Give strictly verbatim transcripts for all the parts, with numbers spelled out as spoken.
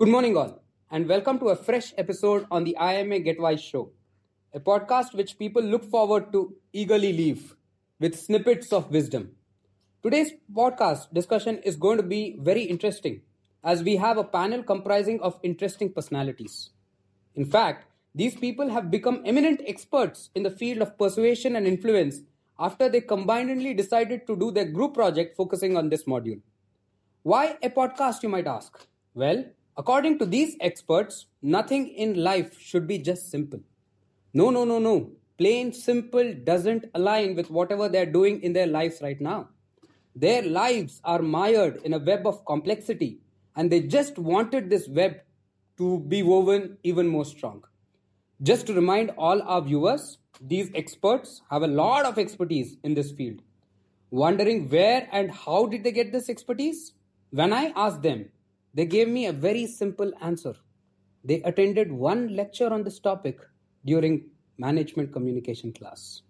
Good morning all, and welcome to a fresh episode on the I M A Get Wise Show, a podcast which people look forward to eagerly leave with snippets of wisdom. Today's podcast discussion is going to be very interesting as we have a panel comprising of interesting personalities. In fact, these people have become eminent experts in the field of persuasion and influence after they combinedly decided to do their group project focusing on this module. Why a podcast, you might ask? Well, according to these experts, nothing in life should be just simple. No, no, no, no. Plain simple doesn't align with whatever they're doing in their lives right now. Their lives are mired in a web of complexity, and they just wanted this web to be woven even more strong. Just to remind all our viewers, these experts have a lot of expertise in this field. Wondering where and how did they get this expertise? When I asked them, they gave me a very simple answer. They attended one lecture on this topic during management communication class.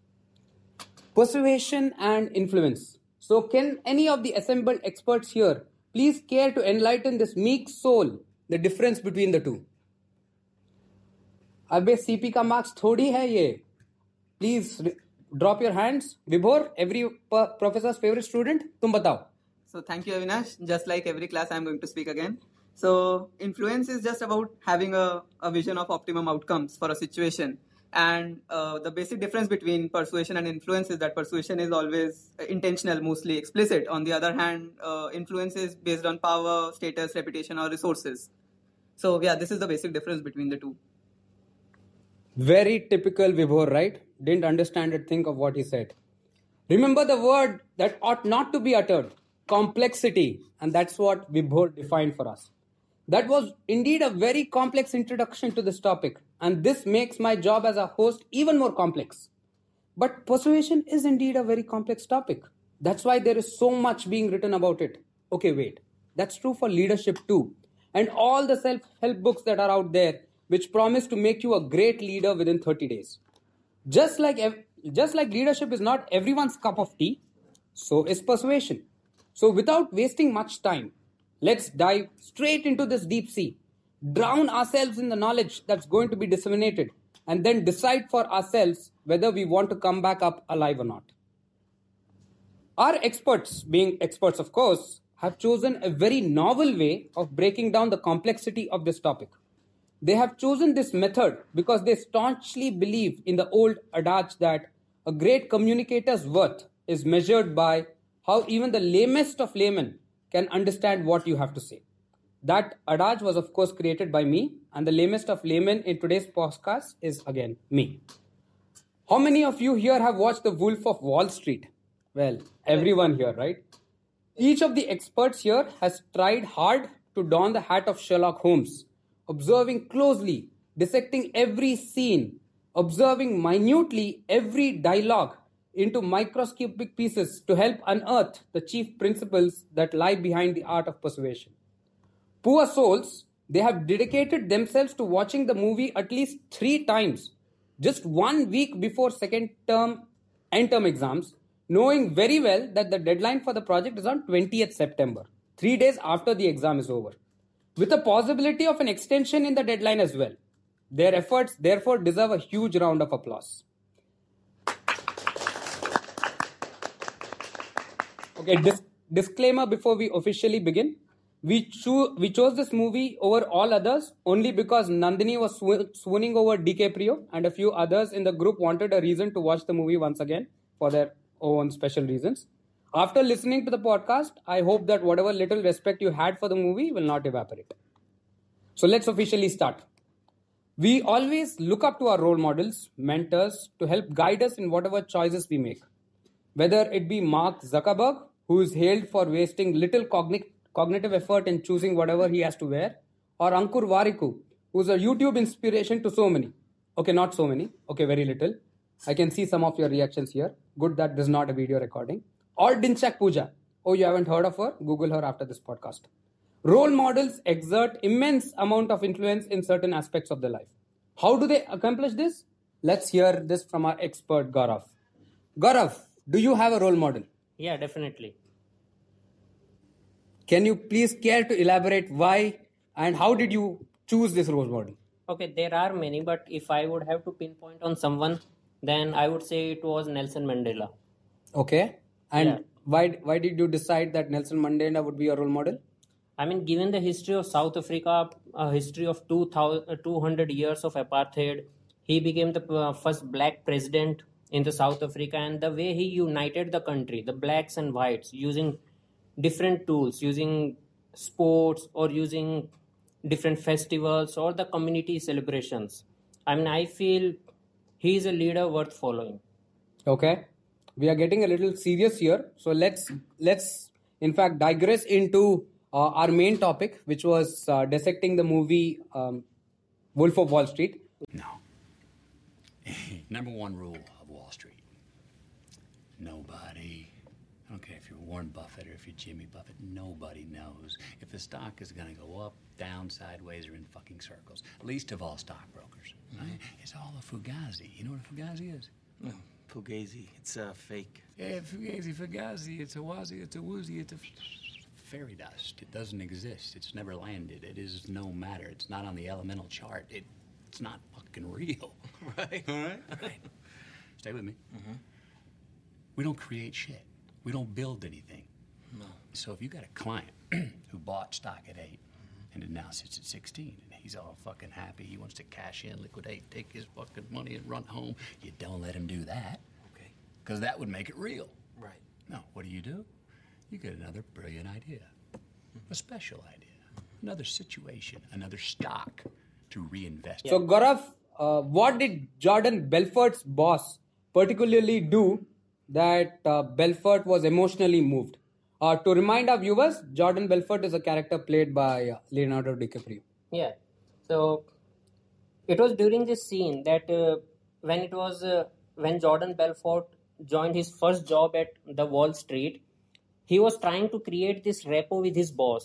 Persuasion and influence. So can any of the assembled experts here please care to enlighten this meek soul the difference between the two? Abbe C P ka marks thodi hai ye. Please re- drop your hands. Vibhor, every per- professor's favorite student, tum batao. So thank you, Avinash. Just like every class, I am going to speak again. So influence is just about having a, a vision of optimum outcomes for a situation. And uh, the basic difference between persuasion and influence is that persuasion is always intentional, mostly explicit. On the other hand, uh, influence is based on power, status, reputation, or resources. So yeah, this is the basic difference between the two. Very typical Vibhor, right? Didn't understand a thing of what he said. Remember the word that ought not to be uttered, complexity. And that's what Vibhor defined for us. That was indeed a very complex introduction to this topic, and this makes my job as a host even more complex. But persuasion is indeed a very complex topic. That's why there is so much being written about it. Okay, wait. That's true for leadership too. And all the self-help books that are out there which promise to make you a great leader within thirty days. Just like ev- just like leadership is not everyone's cup of tea, so is persuasion. So without wasting much time, let's dive straight into this deep sea, drown ourselves in the knowledge that's going to be disseminated, and then decide for ourselves whether we want to come back up alive or not. Our experts, being experts of course, have chosen a very novel way of breaking down the complexity of this topic. They have chosen this method because they staunchly believe in the old adage that a great communicator's worth is measured by how even the lamest of laymen can understand what you have to say. That adage was of course created by me, and the lamest of laymen in today's podcast is again me. How many of you here have watched The Wolf of Wall Street? Well, everyone here, right? Each of the experts here has tried hard to don the hat of Sherlock Holmes, observing closely, dissecting every scene, observing minutely every dialogue into microscopic pieces to help unearth the chief principles that lie behind the art of persuasion. Poor souls, they have dedicated themselves to watching the movie at least three times, just one week before second term end term exams, knowing very well that the deadline for the project is on twentieth September, three days after the exam is over, with the possibility of an extension in the deadline as well. Their efforts therefore deserve a huge round of applause. Okay, dis- disclaimer before we officially begin. We, cho- we chose this movie over all others only because Nandini was sw- swooning over DiCaprio, and a few others in the group wanted a reason to watch the movie once again for their own special reasons. After listening to the podcast, I hope that whatever little respect you had for the movie will not evaporate. So let's officially start. We always look up to our role models, mentors, to help guide us in whatever choices we make. Whether it be Mark Zuckerberg, who is hailed for wasting little cogn- cognitive effort in choosing whatever he has to wear, or Ankur Warikoo, who is a YouTube inspiration to so many. Okay, not so many. Okay, very little. I can see some of your reactions here. Good that this is not a video recording. Or Dinchak Puja. Oh, you haven't heard of her? Google her after this podcast. Role models exert immense amount of influence in certain aspects of their life. How do they accomplish this? let's hear this from our expert, Gaurav. Gaurav, do you have a role model? Yeah, definitely. Can you please care to elaborate why and how did you choose this role model? Okay, there are many, but if I would have to pinpoint on someone, then I would say it was Nelson Mandela. Okay. And yeah. why, why did you decide that Nelson Mandela would be your role model? I mean, given the history of South Africa, a history of two hundred years of apartheid, he became the first black president in the South Africa, and the way he united the country, the blacks and whites, using different tools, using sports or using different festivals or the community celebrations. I mean, I feel he is a leader worth following. Okay. We are getting a little serious here. So let's, let's in fact, digress into Uh, our main topic, which was uh, dissecting the movie um, Wolf of Wall Street. No. Number one rule of Wall Street. Nobody, I don't care if you're Warren Buffett or if you're Jimmy Buffett, nobody knows if the stock is going to go up, down, sideways, or in fucking circles. Least of all stockbrokers. Right? Mm-hmm. It's all a fugazi. You know what a fugazi is? No. Fugazi. It's a uh, fake. Yeah, fugazi, fugazi. It's a wazi, it's a woozy, it's a... fairy dust. It doesn't exist. It's never landed. It is no matter. It's not on the elemental chart. It, it's not fucking real. Right? All right. All right. Stay with me. Mm-hmm. We don't create shit. We don't build anything. No. So if you got a client who bought stock at eight mm-hmm. and it now sits at sixteen and he's all fucking happy, he wants to cash in, liquidate, take his fucking money and run home, you don't let him do that. Okay. Because that would make it real. Right. No. What do you do? You get another brilliant idea, a special idea, another situation, another stock to reinvest. So, Gaurav, uh, what did Jordan Belfort's boss particularly do that uh, Belfort was emotionally moved? Uh, to remind our viewers, Jordan Belfort is a character played by uh, Leonardo DiCaprio. Yeah. So, it was during this scene that uh, when it was uh, when Jordan Belfort joined his first job at the Wall Street. He was trying to create this rapport with his boss,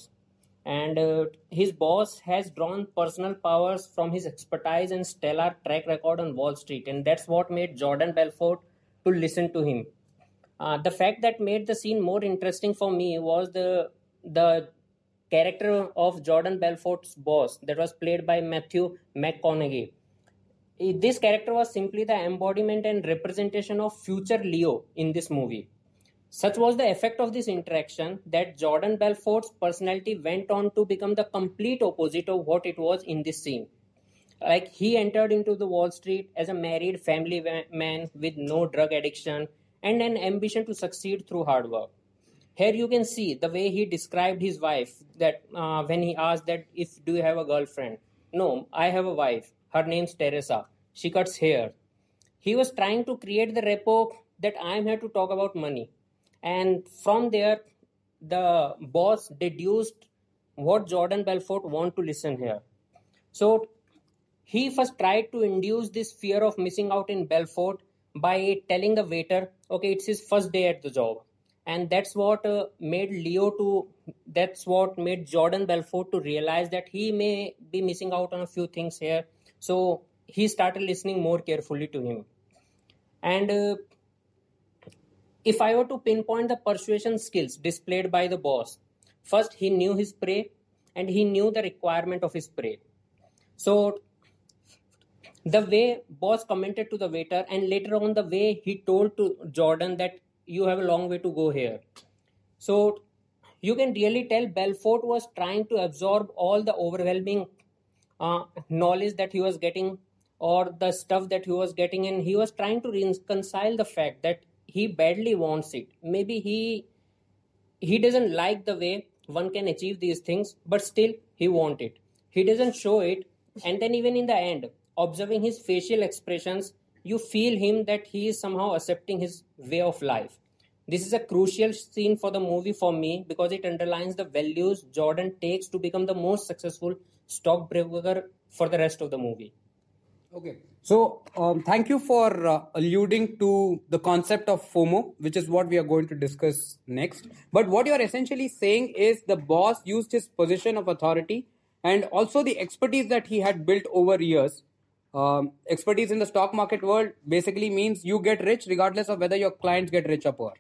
and uh, his boss has drawn personal powers from his expertise and stellar track record on Wall Street, and that's what made Jordan Belfort to listen to him. Uh, the fact that made the scene more interesting for me was the, the character of Jordan Belfort's boss that was played by Matthew McConaughey. This character was simply the embodiment and representation of future Leo in this movie. Such was the effect of this interaction that Jordan Belfort's personality went on to become the complete opposite of what it was in this scene. Like, he entered into the Wall Street as a married family man with no drug addiction and an ambition to succeed through hard work. Here you can see the way he described his wife that uh, when he asked that if do you have a girlfriend? No, I have a wife. Her name's Teresa. She cuts hair. He was trying to create the rapport that I'm here to talk about money. And from there, the boss deduced what Jordan Belfort wanted to listen here. So he first tried to induce this fear of missing out in Belfort by telling the waiter, okay, it's his first day at the job. And that's what uh, made Leo to, that's what made Jordan Belfort to realize that he may be missing out on a few things here. So he started listening more carefully to him. And uh, If I were to pinpoint the persuasion skills displayed by the boss, first he knew his prey and he knew the requirement of his prey. So the way boss commented to the waiter and later on the way he told to Jordan that you have a long way to go here. So you can really tell Belfort was trying to absorb all the overwhelming uh, knowledge that he was getting or the stuff that he was getting, and he was trying to reconcile the fact that he badly wants it. Maybe he he doesn't like the way one can achieve these things, but still he wants it. He doesn't show it. And then even in the end, observing his facial expressions, you feel him that he is somehow accepting his way of life. This is a crucial scene for the movie for me because it underlines the values Jordan takes to become the most successful stockbroker for the rest of the movie. Okay. So, um, thank you for uh, alluding to the concept of FOMO, which is what we are going to discuss next. But what you are essentially saying is the boss used his position of authority and also the expertise that he had built over years Um, expertise in the stock market world basically means you get rich regardless of whether your clients get rich or poor.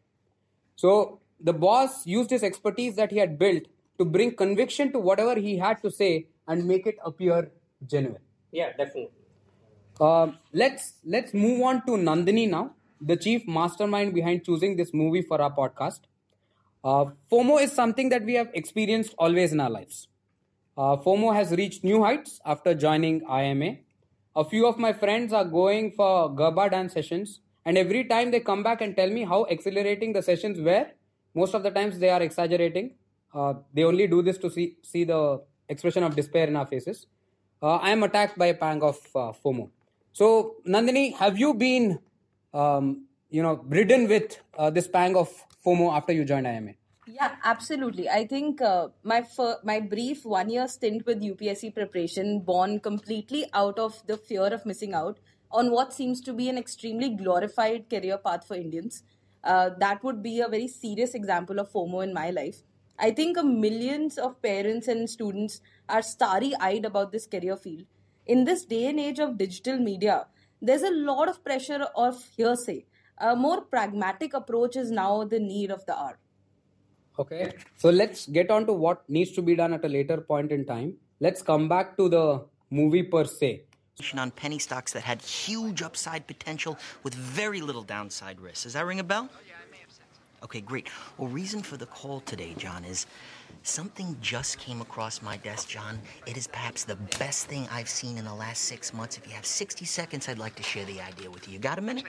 So the boss used his expertise that he had built to bring conviction to whatever he had to say and make it appear genuine. Yeah, definitely. Um, let's let's move on to Nandini now, the chief mastermind behind choosing this movie for our podcast. Uh, FOMO is something that we have experienced always in our lives. Uh, FOMO has reached new heights after joining I M A. A few of my friends are going for Garba dance sessions, and every time they come back and tell me how exhilarating the sessions were. Most of the times they are exaggerating. Uh, they only do this to see, see the expression of despair in our faces. Uh, I am attacked by a pang of uh, FOMO. So, Nandini, have you been, um, you know, ridden with uh, this pang of FOMO after you joined I M A? Yeah, absolutely. I think uh, my fir- my brief one-year stint with U P S C preparation born completely out of the fear of missing out on what seems to be an extremely glorified career path for Indians. Uh, that would be a very serious example of FOMO in my life. I think millions of parents and students are starry-eyed about this career field. In this day and age of digital media, there's a lot of pressure of hearsay. A more pragmatic approach is now the need of the hour. Okay, so let's get on to what needs to be done at a later point in time. Let's come back to the movie per se. On penny stocks that had huge upside potential with very little downside risk. Does that ring a bell? Okay, great. Well, reason for the call today, John, is something just came across my desk, John. It is perhaps the best thing I've seen in the last six months. If you have sixty seconds, I'd like to share the idea with you. You got a minute?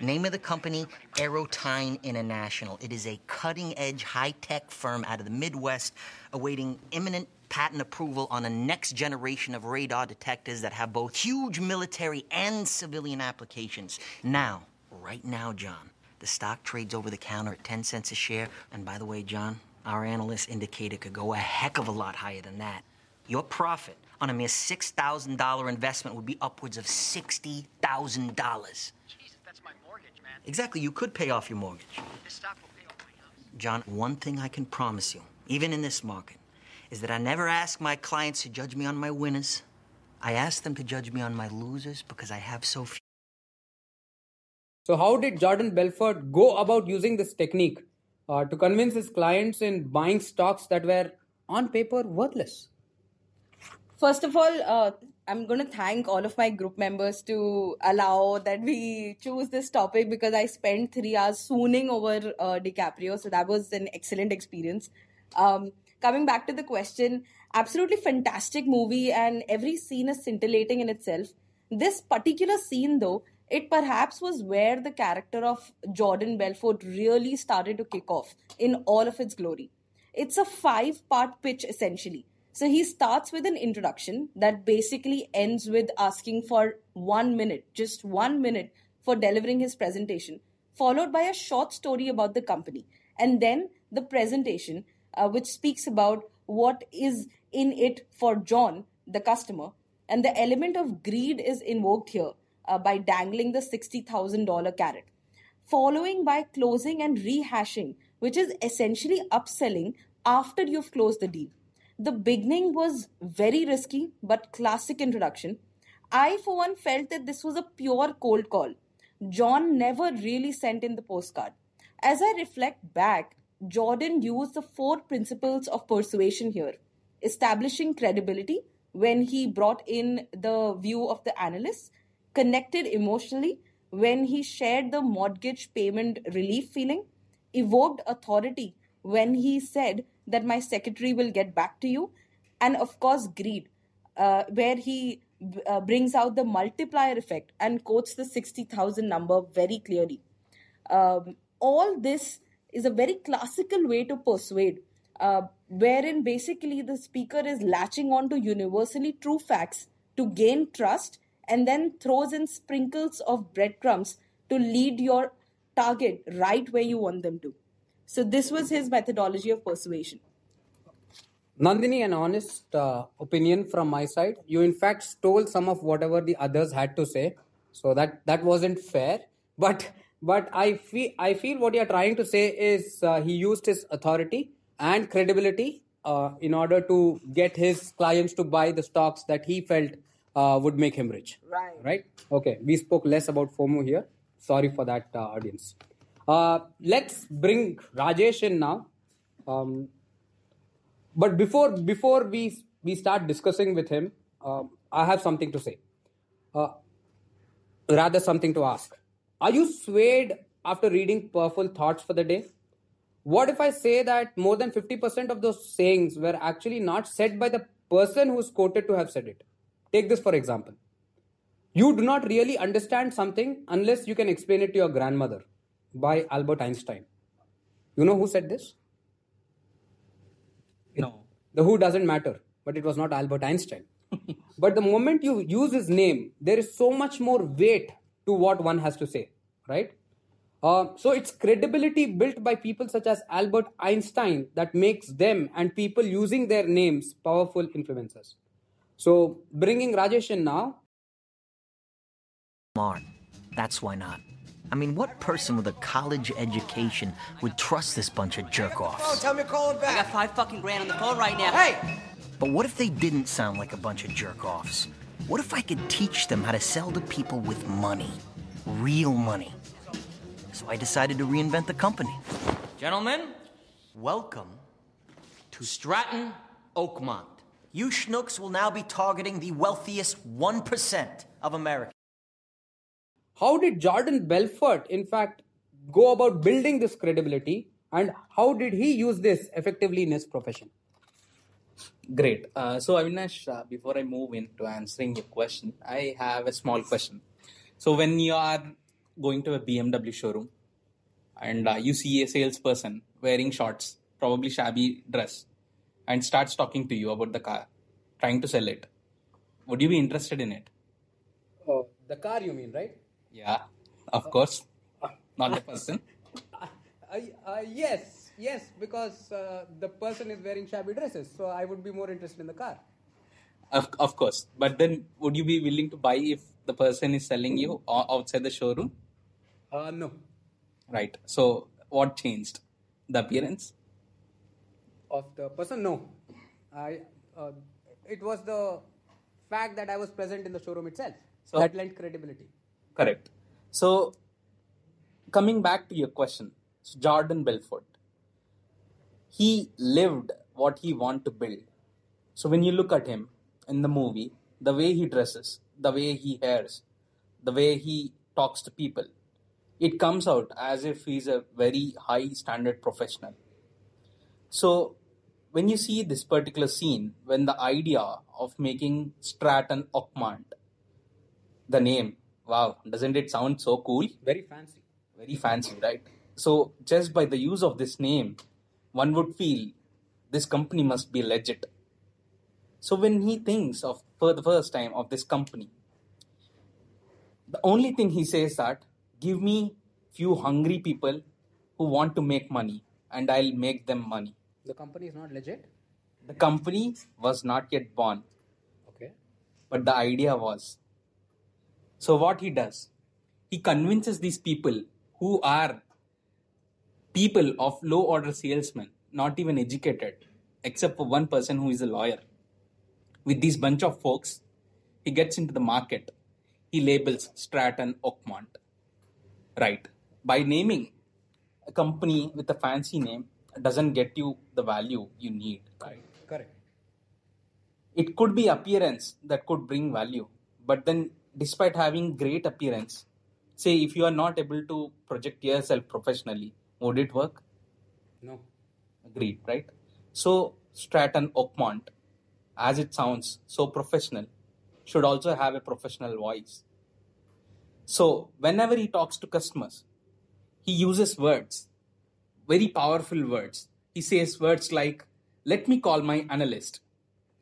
Name of the company, Aerotyne International. It is a cutting-edge, high-tech firm out of the Midwest awaiting imminent patent approval on a next generation of radar detectors that have both huge military and civilian applications. Now, right now, John, the stock trades over the counter at ten cents a share. And by the way, John, our analyst indicator could go a heck of a lot higher than that. Your profit on a mere six thousand dollars investment would be upwards of sixty thousand dollars. Jesus, that's my mortgage, man. Exactly, you could pay off your mortgage. This stock will pay off my house. John, one thing I can promise you, even in this market, is that I never ask my clients to judge me on my winners. I ask them to judge me on my losers because I have so few. So how did Jordan Belfort go about using this technique uh, to convince his clients in buying stocks that were on paper worthless? First of all, uh, I'm going to thank all of my group members to allow that we choose this topic because I spent three hours swooning over uh, DiCaprio. So that was an excellent experience. Um, coming back to the question, absolutely fantastic movie and every scene is scintillating in itself. This particular scene, though, it perhaps was where the character of Jordan Belfort really started to kick off in all of its glory. It's a five-part pitch, essentially. So he starts with an introduction that basically ends with asking for one minute, just one minute, for delivering his presentation, followed by a short story about the company. And then the presentation, uh, which speaks about what is in it for John, the customer. And the element of greed is invoked here. Uh, by dangling the sixty thousand dollars carrot, following by closing and rehashing, which is essentially upselling after you've closed the deal. The beginning was very risky, but classic introduction. I, for one, felt that this was a pure cold call. John never really sent in the postcard. As I reflect back, Jordan used the four principles of persuasion here, establishing credibility when he brought in the view of the analysts, connected emotionally when he shared the mortgage payment relief feeling, evoked authority when he said that my secretary will get back to you, and of course greed, uh, where he b- uh, brings out the multiplier effect and quotes the sixty thousand number very clearly. Um, all this is a very classical way to persuade, uh, wherein basically the speaker is latching on to universally true facts to gain trust and then throws in sprinkles of breadcrumbs to lead your target right where you want them to. So this was his methodology of persuasion. Nandini, an honest uh, opinion from my side. You in fact stole some of whatever the others had to say. So that, that wasn't fair. But but I feel, I feel what you're trying to say is uh, he used his authority and credibility uh, in order to get his clients to buy the stocks that he felt uh, would make him rich. Right. Right. Okay. We spoke less about FOMO here. Sorry for that, uh, audience. Uh, let's bring Rajesh in now. Um, but before before we we start discussing with him, uh, I have something to say. Uh, rather, something to ask. Are you swayed after reading Powerful Thoughts for the Day? What if I say that more than fifty percent of those sayings were actually not said by the person who's quoted to have said it? Take this for example. You do not really understand something unless you can explain it to your grandmother, by Albert Einstein. You know who said this? No. The who doesn't matter, but it was not Albert Einstein. But the moment you use his name, there is so much more weight to what one has to say, right? Uh, so it's credibility built by people such as Albert Einstein that makes them and people using their names powerful influencers. So bringing Rajesh in now. Mark, that's why not. I mean, what person with a college education would trust this bunch of jerk-offs? Tell me to call it back. I got five fucking grand on the phone right now. Hey! But what if they didn't sound like a bunch of jerk-offs? What if I could teach them how to sell to people with money? Real money. So I decided to reinvent the company. Gentlemen, welcome to Stratton Oakmont. You schnooks will now be targeting the wealthiest one percent of America. How did Jordan Belfort, in fact, go about building this credibility, and how did he use this effectively in his profession? Great. Uh, so, Avinash, uh, before I move into answering your question, I have a small question. So, when you are going to a B M W showroom and uh, you see a salesperson wearing shorts, probably shabby dress, and starts talking to you about the car, trying to sell it, would you be interested in it? Oh, the car you mean, right? Yeah, of uh, course. Uh, Not the person. Uh, uh, yes, yes, because uh, the person is wearing shabby dresses, so I would be more interested in the car. Of, of course. But then, would you be willing to buy if the person is selling you outside the showroom? Uh, no. Right. So, what changed? The appearance? Of the person? No. I. Uh, it was the fact that I was present in the showroom itself. So that lent credibility. Correct. So, coming back to your question, so Jordan Belfort, he lived what he wanted to build. So, when you look at him in the movie, the way he dresses, the way he hairs, the way he talks to people, it comes out as if he's a very high standard professional. So, when you see this particular scene, when the idea of making Stratton Oakmont, the name, wow, doesn't it sound so cool? Very fancy. Very fancy, right? So, just by the use of this name, one would feel this company must be legit. So, when he thinks of, for the first time, of this company, the only thing he says that, give me few hungry people who want to make money and I'll make them money. The company is not legit? The company was not yet born. Okay. But the idea was. So what he does, he convinces these people who are people of low order salesmen, not even educated, except for one person who is a lawyer. With these bunch of folks, he gets into the market. He labels Stratton Oakmont, right? By naming a company with a fancy name, it doesn't get you the value you need, right? Correct. It could be appearance that could bring value, but then despite having great appearance, say if you are not able to project yourself professionally, would it work? No. Agreed, right? So Stratton Oakmont, as it sounds so professional, should also have a professional voice. So whenever he talks to customers, he uses words, very powerful words. He says words like, let me call my analyst.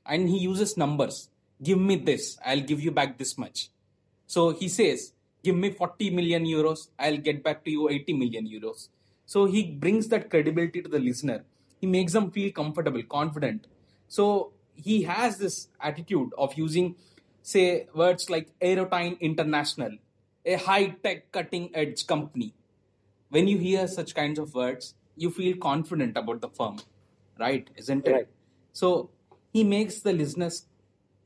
And he uses numbers. Give me this, I'll give you back this much. So he says, give me forty million euros, I'll get back to you eighty million euros. So he brings that credibility to the listener. He makes them feel comfortable, confident. So he has this attitude of using, say, words like Aerotyne International, a high-tech cutting-edge company. When you hear such kinds of words, you feel confident about the firm, right? Isn't it? Right. So he makes the listeners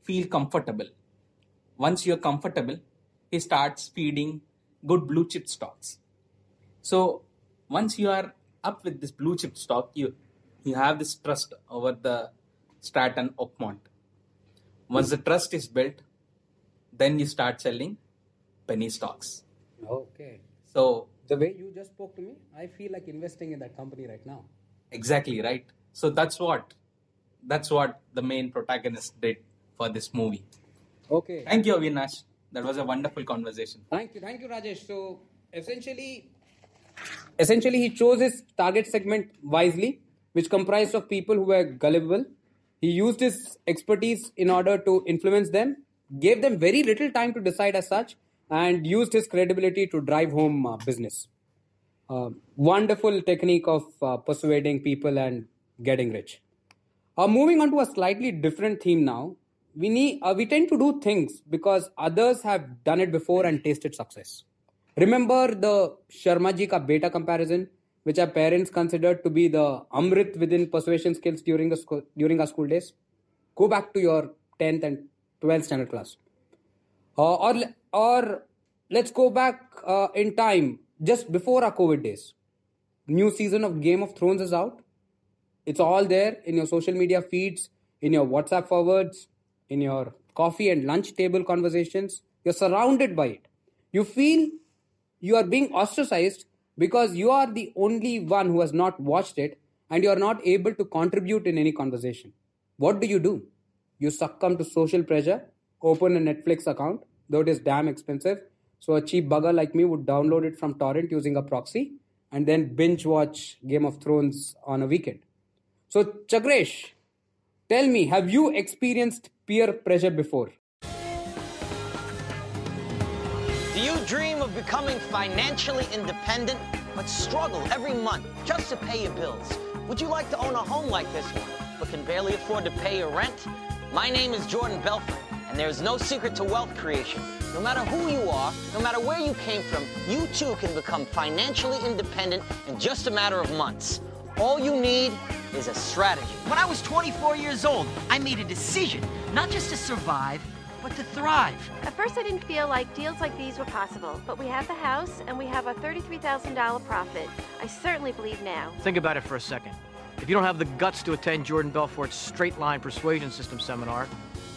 feel comfortable. once you're comfortable, he starts feeding good blue chip stocks. So once you are up with this blue chip stock, you you have this trust over the Stratton Oakmont. Once the trust is built, then you start selling penny stocks. Okay. So the way you just spoke to me, I feel like investing in that company right now. Exactly, right? So that's what that's what the main protagonist did for this movie. Okay. Thank you, Avinash. That was a wonderful conversation. Thank you. Thank you, Rajesh. So essentially, essentially he chose his target segment wisely, which comprised of people who were gullible. He used his expertise in order to influence them, gave them very little time to decide as such, and used his credibility to drive home uh, business. Uh, wonderful technique of uh, persuading people and getting rich. Uh, moving on to a slightly different theme now. We need, uh, we tend to do things because others have done it before and tasted success. Remember the Sharma ji ka beta comparison, which our parents considered to be the Amrit within persuasion skills during the sco- during our school days? Go back to your tenth and twelfth standard class. Uh, or, or let's go back uh, in time, just before our COVID days. New season of Game of Thrones is out. It's all there in your social media feeds, in your WhatsApp forwards, in your coffee and lunch table conversations. You're surrounded by it. You feel you are being ostracized because you are the only one who has not watched it and you are not able to contribute in any conversation. What do you do? You succumb to social pressure, open a Netflix account, though it is damn expensive. So a cheap bugger like me would download it from torrent using a proxy and then binge watch Game of Thrones on a weekend. So Chagresh, tell me, have you experienced peer pressure before? Do you dream of becoming financially independent, but struggle every month just to pay your bills? Would you like to own a home like this one, but can barely afford to pay your rent? My name is Jordan Belfort, and there is no secret to wealth creation. No matter who you are, no matter where you came from, you too can become financially independent in just a matter of months. All you need is a strategy. When I was twenty-four years old, I made a decision, not just to survive, but to thrive. At first, I didn't feel like deals like these were possible, but we have the house and we have a thirty-three thousand dollars profit. I certainly believe now. Think about it for a second. If you don't have the guts to attend Jordan Belfort's Straight Line Persuasion System seminar,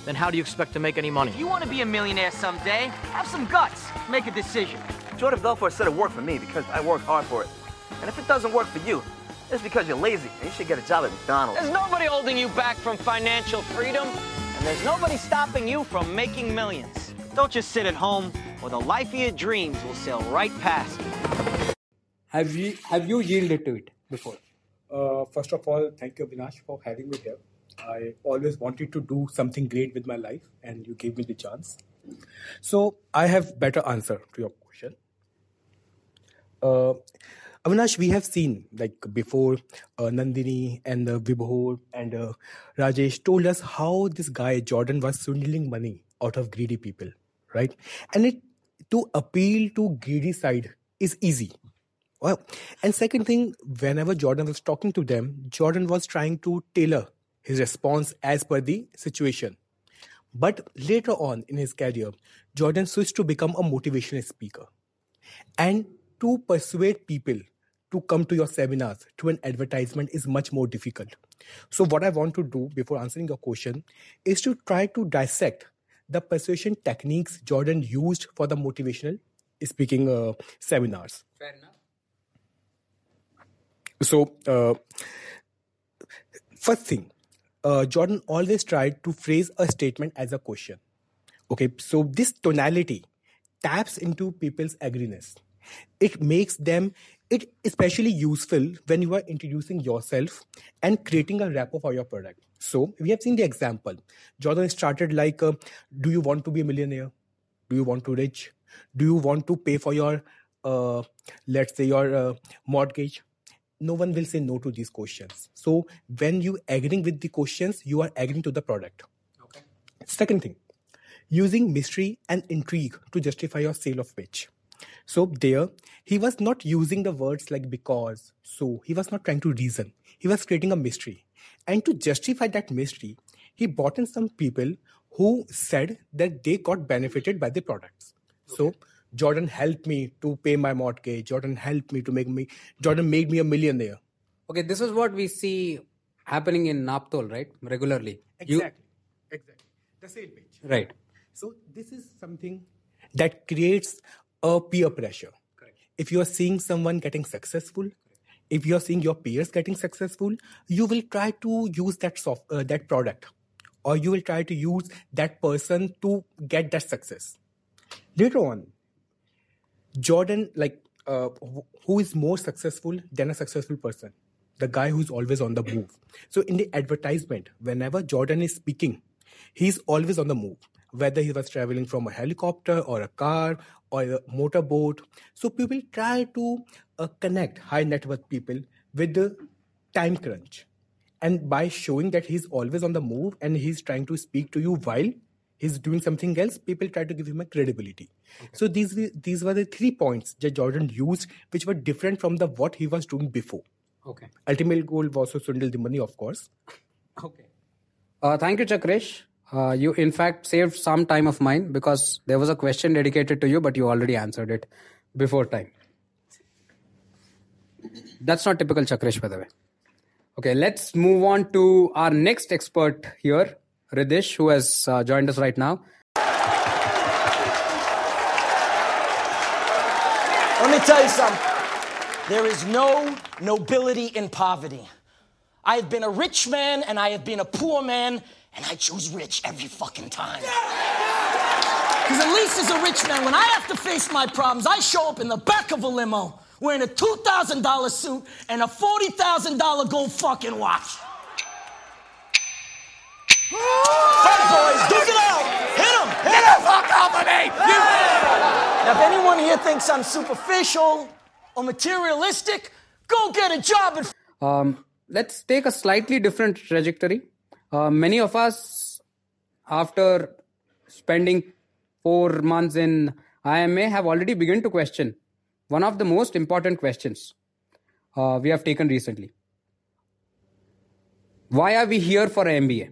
then how do you expect to make any money? If you want to be a millionaire someday, have some guts. Make a decision. Jordan Belfort said it worked for me because I worked hard for it. And if it doesn't work for you, it's because you're lazy and you should get a job at McDonald's. There's nobody holding you back from financial freedom, and there's nobody stopping you from making millions. Don't just sit at home, or the life of your dreams will sail right past you. Have you, have you yielded to it before? Uh, first of all, thank you, Avinash, for having me here. I always wanted to do something great with my life, and you gave me the chance. So, I have a better answer to your question. Uh... Avinash, we have seen, like before, uh, Nandini and uh, Vibhor and uh, Rajesh told us how this guy, Jordan, was swindling money out of greedy people, right? And it to appeal to greedy side is easy. Wow. And second thing, whenever Jordan was talking to them, Jordan was trying to tailor his response as per the situation. But later on in his career, Jordan switched to become a motivational speaker and to persuade people to come to your seminars, to an advertisement is much more difficult. So what I want to do before answering your question is to try to dissect the persuasion techniques Jordan used for the motivational speaking uh, seminars. Fair enough. So uh, first thing, uh, Jordan always tried to phrase a statement as a question. Okay, so this tonality taps into people's aggressiveness. It makes them, it especially useful when you are introducing yourself and creating a rapport for your product. So we have seen the example. Jordan started like, uh, do you want to be a millionaire? Do you want to rich? Do you want to pay for your, uh, let's say your uh, mortgage? No one will say no to these questions. So when you agreeing with the questions, you are agreeing to the product. Okay. Second thing, using mystery and intrigue to justify your sale of pitch. So there, he was not using the words like because, so. He was not trying to reason. He was creating a mystery. And to justify that mystery, he brought in some people who said that they got benefited by the products. Okay. So Jordan helped me to pay my mortgage. Jordan helped me to make me, Jordan made me a millionaire. Okay, this is what we see happening in Naptol, right? Regularly. Exactly. You... Exactly. The sale page. Right. So this is something that creates a peer pressure. Correct. If you are seeing someone getting successful, correct, if you are seeing your peers getting successful, you will try to use that soft, uh, that product, or you will try to use that person to get that success. Later on, Jordan, like, uh, who is more successful than a successful person? The guy who's always on the move. So in the advertisement, whenever Jordan is speaking, he's always on the move. Whether he was traveling from a helicopter or a car or a motorboat. So people try to uh, connect high net worth people with the time crunch. And by showing that he's always on the move and he's trying to speak to you while he's doing something else, people try to give him a credibility. Okay. So these these were the three points that Jordan used, which were different from the what he was doing before. Okay. Ultimate goal was to swindle the money, of course. Okay. Uh, thank you, Chakresh. Uh, you, in fact, saved some time of mine because there was a question dedicated to you, but you already answered it before time. That's not typical Chakresh, by the way. Okay, let's move on to our next expert here, Ridesh, who has uh, joined us right now. Let me tell you something. There is no nobility in poverty. I have been a rich man and I have been a poor man, and I choose rich every fucking time. Because at least as a rich man, when I have to face my problems, I show up in the back of a limo wearing a two thousand dollars suit and a forty thousand dollars gold fucking watch. Fat boys, dig it out! Hit him! Hit the fuck off of me! You. Now, if anyone here thinks I'm superficial or materialistic, go get a job and... Um, let's take a slightly different trajectory. Uh, many of us, after spending four months in I M A, have already begun to question one of the most important questions uh, we have taken recently. Why are we here for an M B A?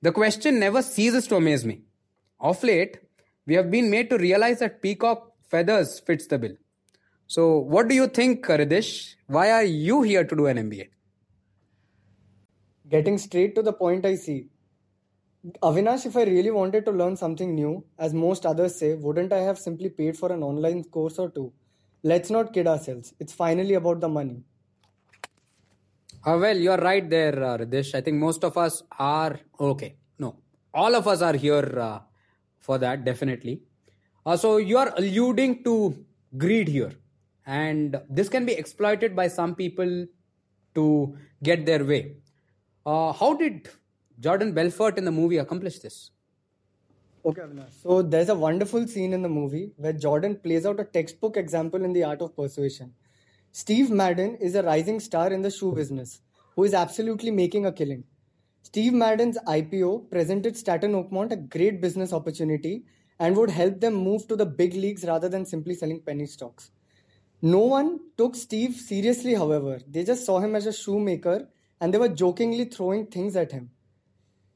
The question never ceases to amaze me. Of late, we have been made to realize that peacock feathers fits the bill. So what do you think, Ridesh? Why are you here to do an M B A? Getting straight to the point, I see. Avinash, if I really wanted to learn something new, as most others say, wouldn't I have simply paid for an online course or two? Let's not kid ourselves. It's finally about the money. Uh, well, you're right there, uh, Ridesh. I think most of us are... Okay, no. All of us are here uh, for that, definitely. Uh, so you're alluding to greed here. And this can be exploited by some people to get their way. Uh, how did Jordan Belfort in the movie accomplish this? Okay, Avinash. So there's a wonderful scene in the movie where Jordan plays out a textbook example in the art of persuasion. Steve Madden is a rising star in the shoe business who is absolutely making a killing. Steve Madden's I P O presented Stratton Oakmont a great business opportunity and would help them move to the big leagues rather than simply selling penny stocks. No one took Steve seriously, however. They just saw him as a shoemaker and they were jokingly throwing things at him.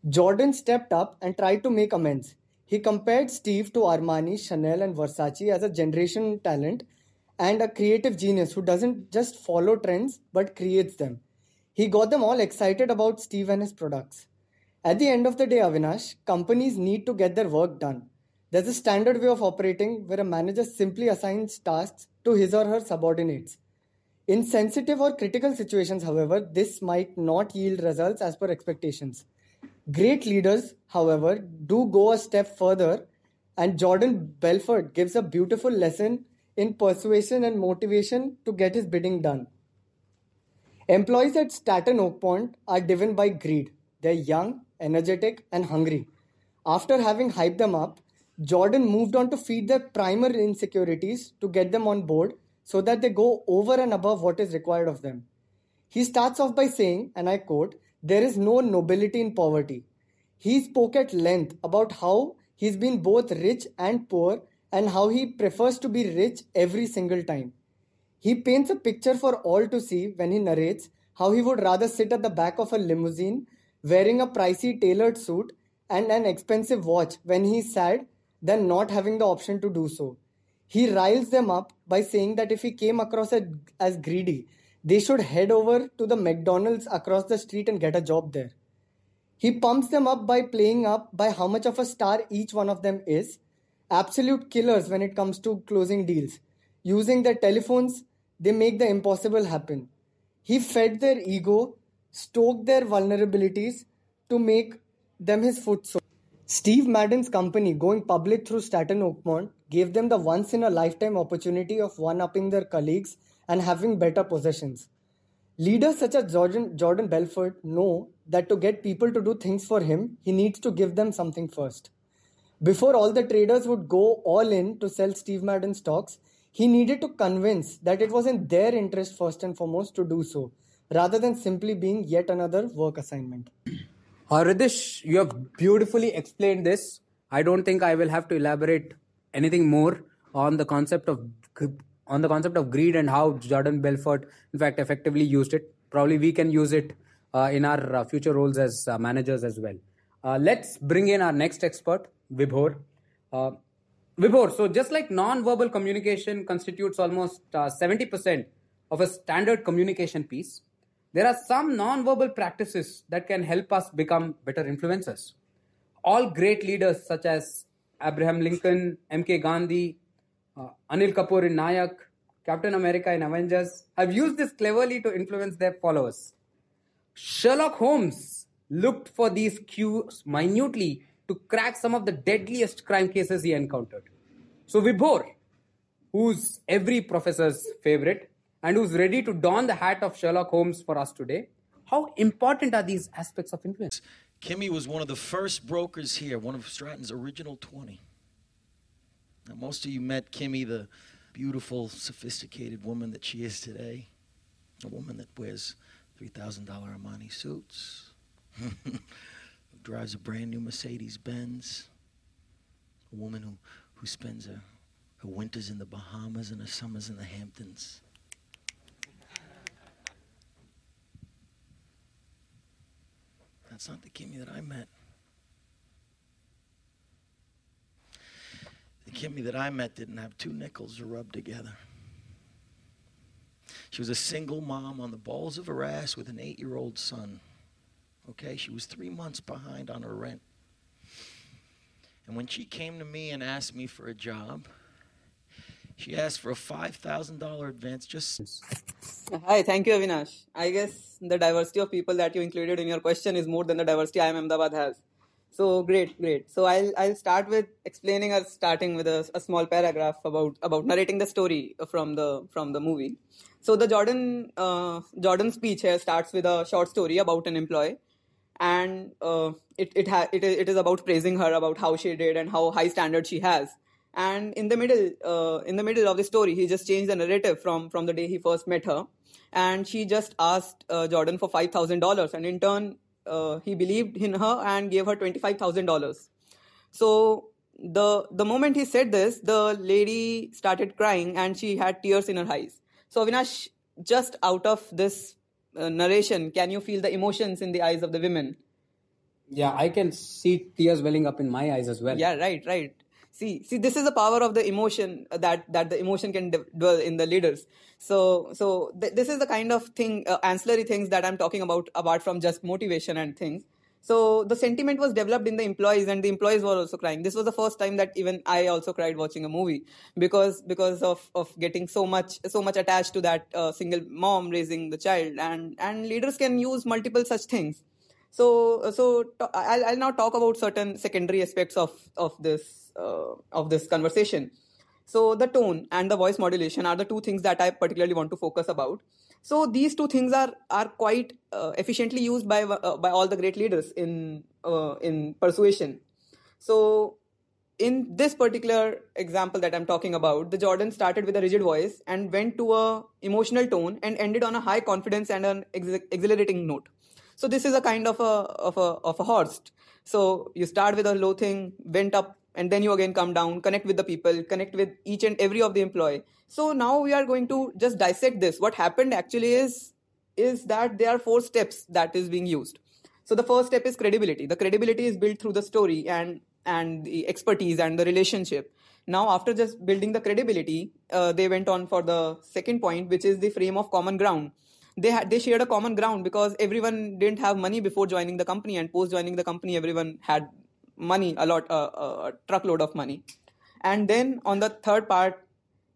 Jordan stepped up and tried to make amends. He compared Steve to Armani, Chanel and Versace as a generation talent and a creative genius who doesn't just follow trends but creates them. He got them all excited about Steve and his products. At the end of the day, Avinash, companies need to get their work done. There's a standard way of operating where a manager simply assigns tasks to his or her subordinates. In sensitive or critical situations, however, this might not yield results as per expectations. Great leaders, however, do go a step further, and Jordan Belfort gives a beautiful lesson in persuasion and motivation to get his bidding done. Employees at Stratton Oakmont are driven by greed. They're young, energetic, and hungry. After having hyped them up, Jordan moved on to feed their primal insecurities to get them on board so that they go over and above what is required of them. He starts off by saying, and I quote, "There is no nobility in poverty." He spoke at length about how he's been both rich and poor and how he prefers to be rich every single time. He paints a picture for all to see when he narrates how he would rather sit at the back of a limousine wearing a pricey tailored suit and an expensive watch when he's sad than not having the option to do so. He riles them up by saying that if he came across as greedy, they should head over to the McDonald's across the street and get a job there. He pumps them up by playing up by how much of a star each one of them is. Absolute killers when it comes to closing deals. Using their telephones, they make the impossible happen. He fed their ego, stoked their vulnerabilities to make them his foot sore. Steve Madden's company going public through Stratton Oakmont gave them the once-in-a-lifetime opportunity of one-upping their colleagues and having better possessions. Leaders such as Jordan, Jordan Belfort know that to get people to do things for him, he needs to give them something first. Before all the traders would go all in to sell Steve Madden stocks, he needed to convince that it was in their interest first and foremost to do so, rather than simply being yet another work assignment. Uh, Ridish, you have beautifully explained this. I don't think I will have to elaborate anything more on the concept of on the concept of greed and how Jordan Belfort, in fact, effectively used it. Probably we can use it uh, in our uh, future roles as uh, managers as well. Uh, let's bring in our next expert, Vibhor. Uh, Vibhor, so just like non-verbal communication constitutes almost uh, seventy percent of a standard communication piece, there are some non-verbal practices that can help us become better influencers. All great leaders such as Abraham Lincoln, M K Gandhi, uh, Anil Kapoor in Nayak, Captain America in Avengers have used this cleverly to influence their followers. Sherlock Holmes looked for these cues minutely to crack some of the deadliest crime cases he encountered. So Vibhor, who's every professor's favorite and who's ready to don the hat of Sherlock Holmes for us today, how important are these aspects of influence? Kimmy was one of the first brokers here, one of Stratton's original twenty. Now, most of you met Kimmy, the beautiful, sophisticated woman that she is today, a woman that wears three thousand dollars Armani suits, who drives a brand new Mercedes-Benz, a woman who, who spends her, her winters in the Bahamas and her summers in the Hamptons. That's not the Kimmy that I met. The Kimmy that I met didn't have two nickels to rub together. She was a single mom on the balls of her ass with an eight-year-old son. Okay, she was three months behind on her rent. And when she came to me and asked me for a job, she asked for a five thousand dollars advance just... Hi, thank you, Avinash. I guess the diversity of people that you included in your question is more than the diversity I M Ahmedabad has. So, great, great. So, I'll I'll start with explaining or starting with a, a small paragraph about, about narrating the story from the from the movie. So, the Jordan uh, Jordan speech here starts with a short story about an employee. And uh, it it, ha- it it is about praising her about how she did and how high standard she has. And in the middle, uh, in the middle of the story, he just changed the narrative from, from the day he first met her. And she just asked uh, Jordan for five thousand dollars. And in turn, uh, he believed in her and gave her twenty-five thousand dollars. So the, the moment he said this, the lady started crying and she had tears in her eyes. So Avinash, just out of this uh, narration, can you feel the emotions in the eyes of the women? Yeah, I can see tears welling up in my eyes as well. Yeah, right, right. See, see, this is the power of the emotion that, that the emotion can dwell in the leaders. So, so th- this is the kind of thing, uh, ancillary things that I'm talking about, apart from just motivation and things. So the sentiment was developed in the employees and the employees were also crying. This was the first time that even I also cried watching a movie because, because of, of getting so much, so much attached to that uh, single mom raising the child, and, and leaders can use multiple such things. So, so t- I'll, I'll now talk about certain secondary aspects of, of this. Uh, of this conversation. So the tone and the voice modulation are the two things that I particularly want to focus about. So these two things are are quite uh, efficiently used by uh, by all the great leaders in uh, in persuasion. So in this particular example that I'm talking about, the Jordan started with a rigid voice and went to a emotional tone and ended on a high confidence and an ex- exhilarating note. So this is a kind of a of a of a horse. So you start with a low thing, went up. And then you again come down, connect with the people, connect with each and every of the employee. So now we are going to just dissect this. What happened actually is, is that there are four steps that is being used. So the first step is credibility. The credibility is built through the story and, and the expertise and the relationship. Now, after just building the credibility, uh, they went on for the second point, which is the frame of common ground. They had, they shared a common ground because everyone didn't have money before joining the company, and post joining the company, everyone had money, a lot, uh, uh, a truckload of money. And then on the third part,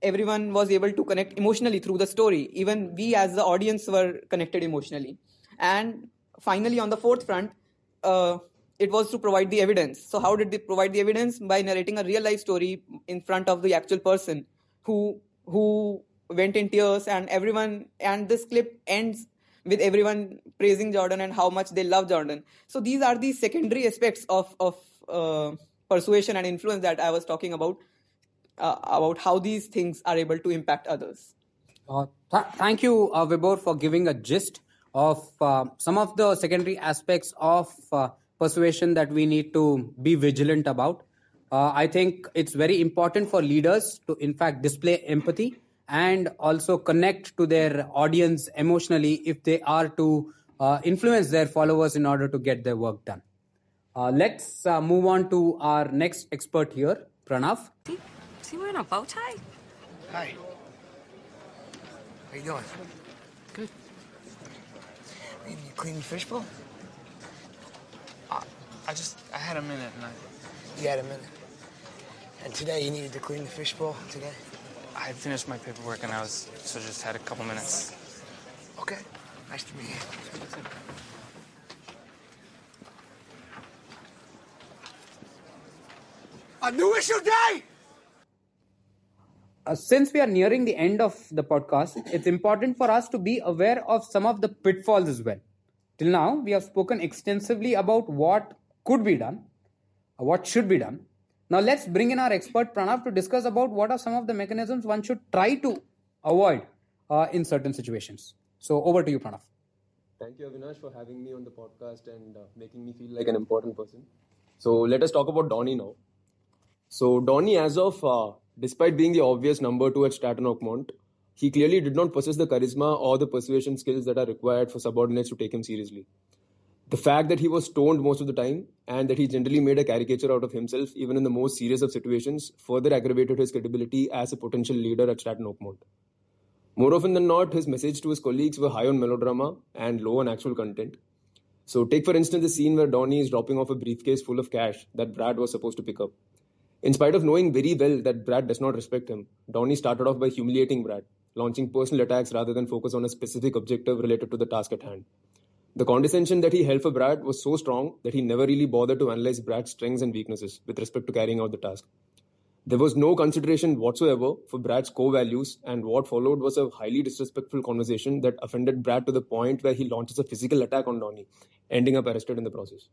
everyone was able to connect emotionally through the story. Even we as the audience were connected emotionally. And finally, on the fourth front, uh, it was to provide the evidence. So how did they provide the evidence? By narrating a real life story in front of the actual person who who went in tears, and everyone, and this clip ends with everyone praising Jordan and how much they love Jordan. So these are the secondary aspects of, of uh, persuasion and influence that I was talking about, uh, about how these things are able to impact others. Uh, th- thank you, uh, Vibhor, for giving a gist of uh, some of the secondary aspects of uh, persuasion that we need to be vigilant about. Uh, I think it's very important for leaders to, in fact, display empathy and also connect to their audience emotionally if they are to uh, influence their followers in order to get their work done. Uh, let's uh, move on to our next expert here, Pranav. Is he wearing a bow tie? Hi. How you doing? Good. You clean the fishbowl? I, I just, I had a minute and I... You had a minute. And today you needed to clean the fishbowl today? I had finished my paperwork and I was, so just had a couple minutes. Okay. Nice to meet you. A new issue day! Uh, since we are nearing the end of the podcast, it's important for us to be aware of some of the pitfalls as well. Till now, we have spoken extensively about what could be done, what should be done. Now let's bring in our expert Pranav to discuss about what are some of the mechanisms one should try to avoid uh, in certain situations. So over to you, Pranav. Thank you, Avinash, for having me on the podcast and uh, making me feel like an important person. So let us talk about Donnie now. So Donnie, as of, uh, despite being the obvious number two at Stratton Oakmont, he clearly did not possess the charisma or the persuasion skills that are required for subordinates to take him seriously. The fact that he was stoned most of the time and that he generally made a caricature out of himself, even in the most serious of situations, further aggravated his credibility as a potential leader at Stratton Oakmont. More often than not, his message to his colleagues were high on melodrama and low on actual content. So take, for instance, the scene where Donnie is dropping off a briefcase full of cash that Brad was supposed to pick up. In spite of knowing very well that Brad does not respect him, Donnie started off by humiliating Brad, launching personal attacks rather than focus on a specific objective related to the task at hand. The condescension that he held for Brad was so strong that he never really bothered to analyze Brad's strengths and weaknesses with respect to carrying out the task. There was no consideration whatsoever for Brad's core values, and what followed was a highly disrespectful conversation that offended Brad to the point where he launches a physical attack on Donnie, ending up arrested in the process.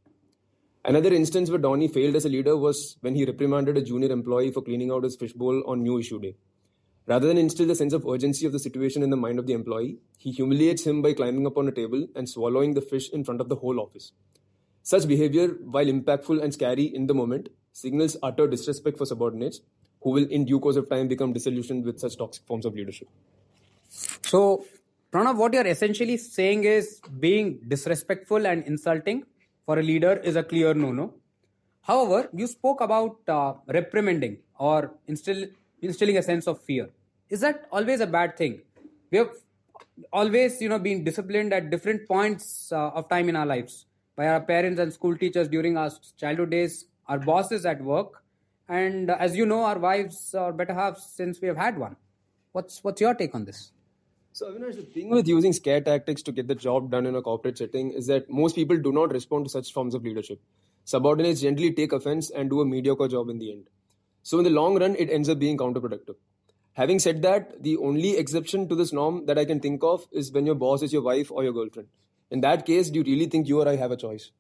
Another instance where Donnie failed as a leader was when he reprimanded a junior employee for cleaning out his fishbowl on New Issue Day. Rather than instill the sense of urgency of the situation in the mind of the employee, he humiliates him by climbing up on a table and swallowing the fish in front of the whole office. Such behavior, while impactful and scary in the moment, signals utter disrespect for subordinates who will in due course of time become disillusioned with such toxic forms of leadership. So, Pranav, what you're essentially saying is being disrespectful and insulting for a leader is a clear no-no. However, you spoke about uh, reprimanding or instill, instilling a sense of fear. Is that always a bad thing? We have always, you know, been disciplined at different points uh, of time in our lives by our parents and school teachers during our childhood days, our bosses at work, and uh, as you know, our wives or better halves since we have had one. What's what's your take on this? So, Avinash, the thing with using scare tactics to get the job done in a corporate setting is that most people do not respond to such forms of leadership. Subordinates generally take offense and do a mediocre job in the end. So, in the long run, it ends up being counterproductive. Having said that, the only exception to this norm that I can think of is when your boss is your wife or your girlfriend. In that case, do you really think you or I have a choice?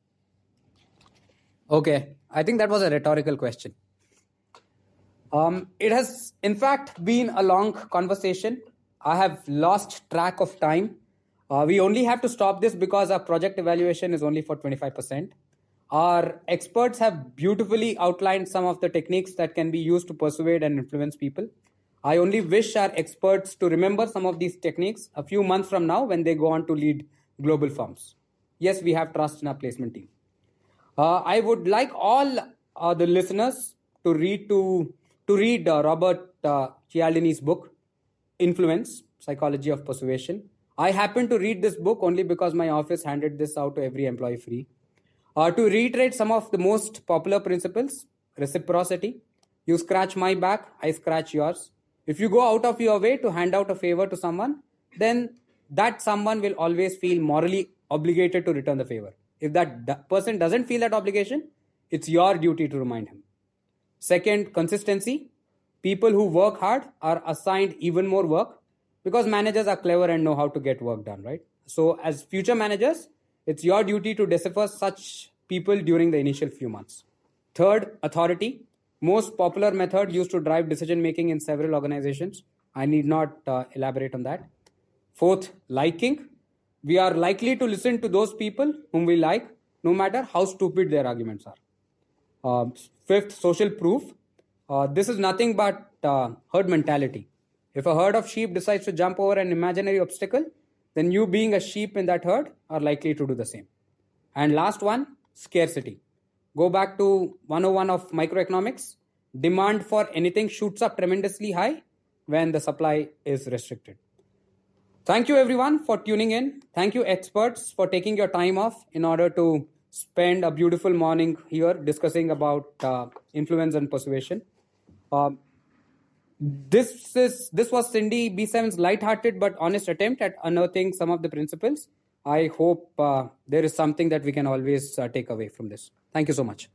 Okay, I think that was a rhetorical question. Um, it has, in fact, been a long conversation. I have lost track of time. Uh, we only have to stop this because our project evaluation is only for twenty-five percent. Our experts have beautifully outlined some of the techniques that can be used to persuade and influence people. I only wish our experts to remember some of these techniques a few months from now when they go on to lead global firms. yes, we have trust in our placement team. Uh, I would like all uh, the listeners to read to to read uh, Robert uh, Cialdini's book, Influence, Psychology of Persuasion. I happened to read this book only because my office handed this out to every employee free. Uh, to reiterate some of the most popular principles, reciprocity. You scratch my back, I scratch yours. If you go out of your way to hand out a favor to someone, then that someone will always feel morally obligated to return the favor. If that person doesn't feel that obligation, it's your duty to remind him. Second, consistency. People who work hard are assigned even more work because managers are clever and know how to get work done, right? So as future managers, it's your duty to decipher such people during the initial few months. Third, authority. Most popular method used to drive decision-making in several organizations. I need not uh, elaborate on that. Fourth, liking. We are likely to listen to those people whom we like, no matter how stupid their arguments are. Uh, fifth, social proof. Uh, this is nothing but uh, herd mentality. If a herd of sheep decides to jump over an imaginary obstacle, then you, being a sheep in that herd, are likely to do the same. And last one, scarcity. Go back to one oh one of microeconomics. Demand for anything shoots up tremendously high when the supply is restricted. Thank you everyone for tuning in. Thank you experts for taking your time off in order to spend a beautiful morning here discussing about uh, influence and persuasion. Uh, this is this was Cindy B seven's lighthearted but honest attempt at unearthing some of the principles. I hope uh, there is something that we can always uh, take away from this. Thank you so much.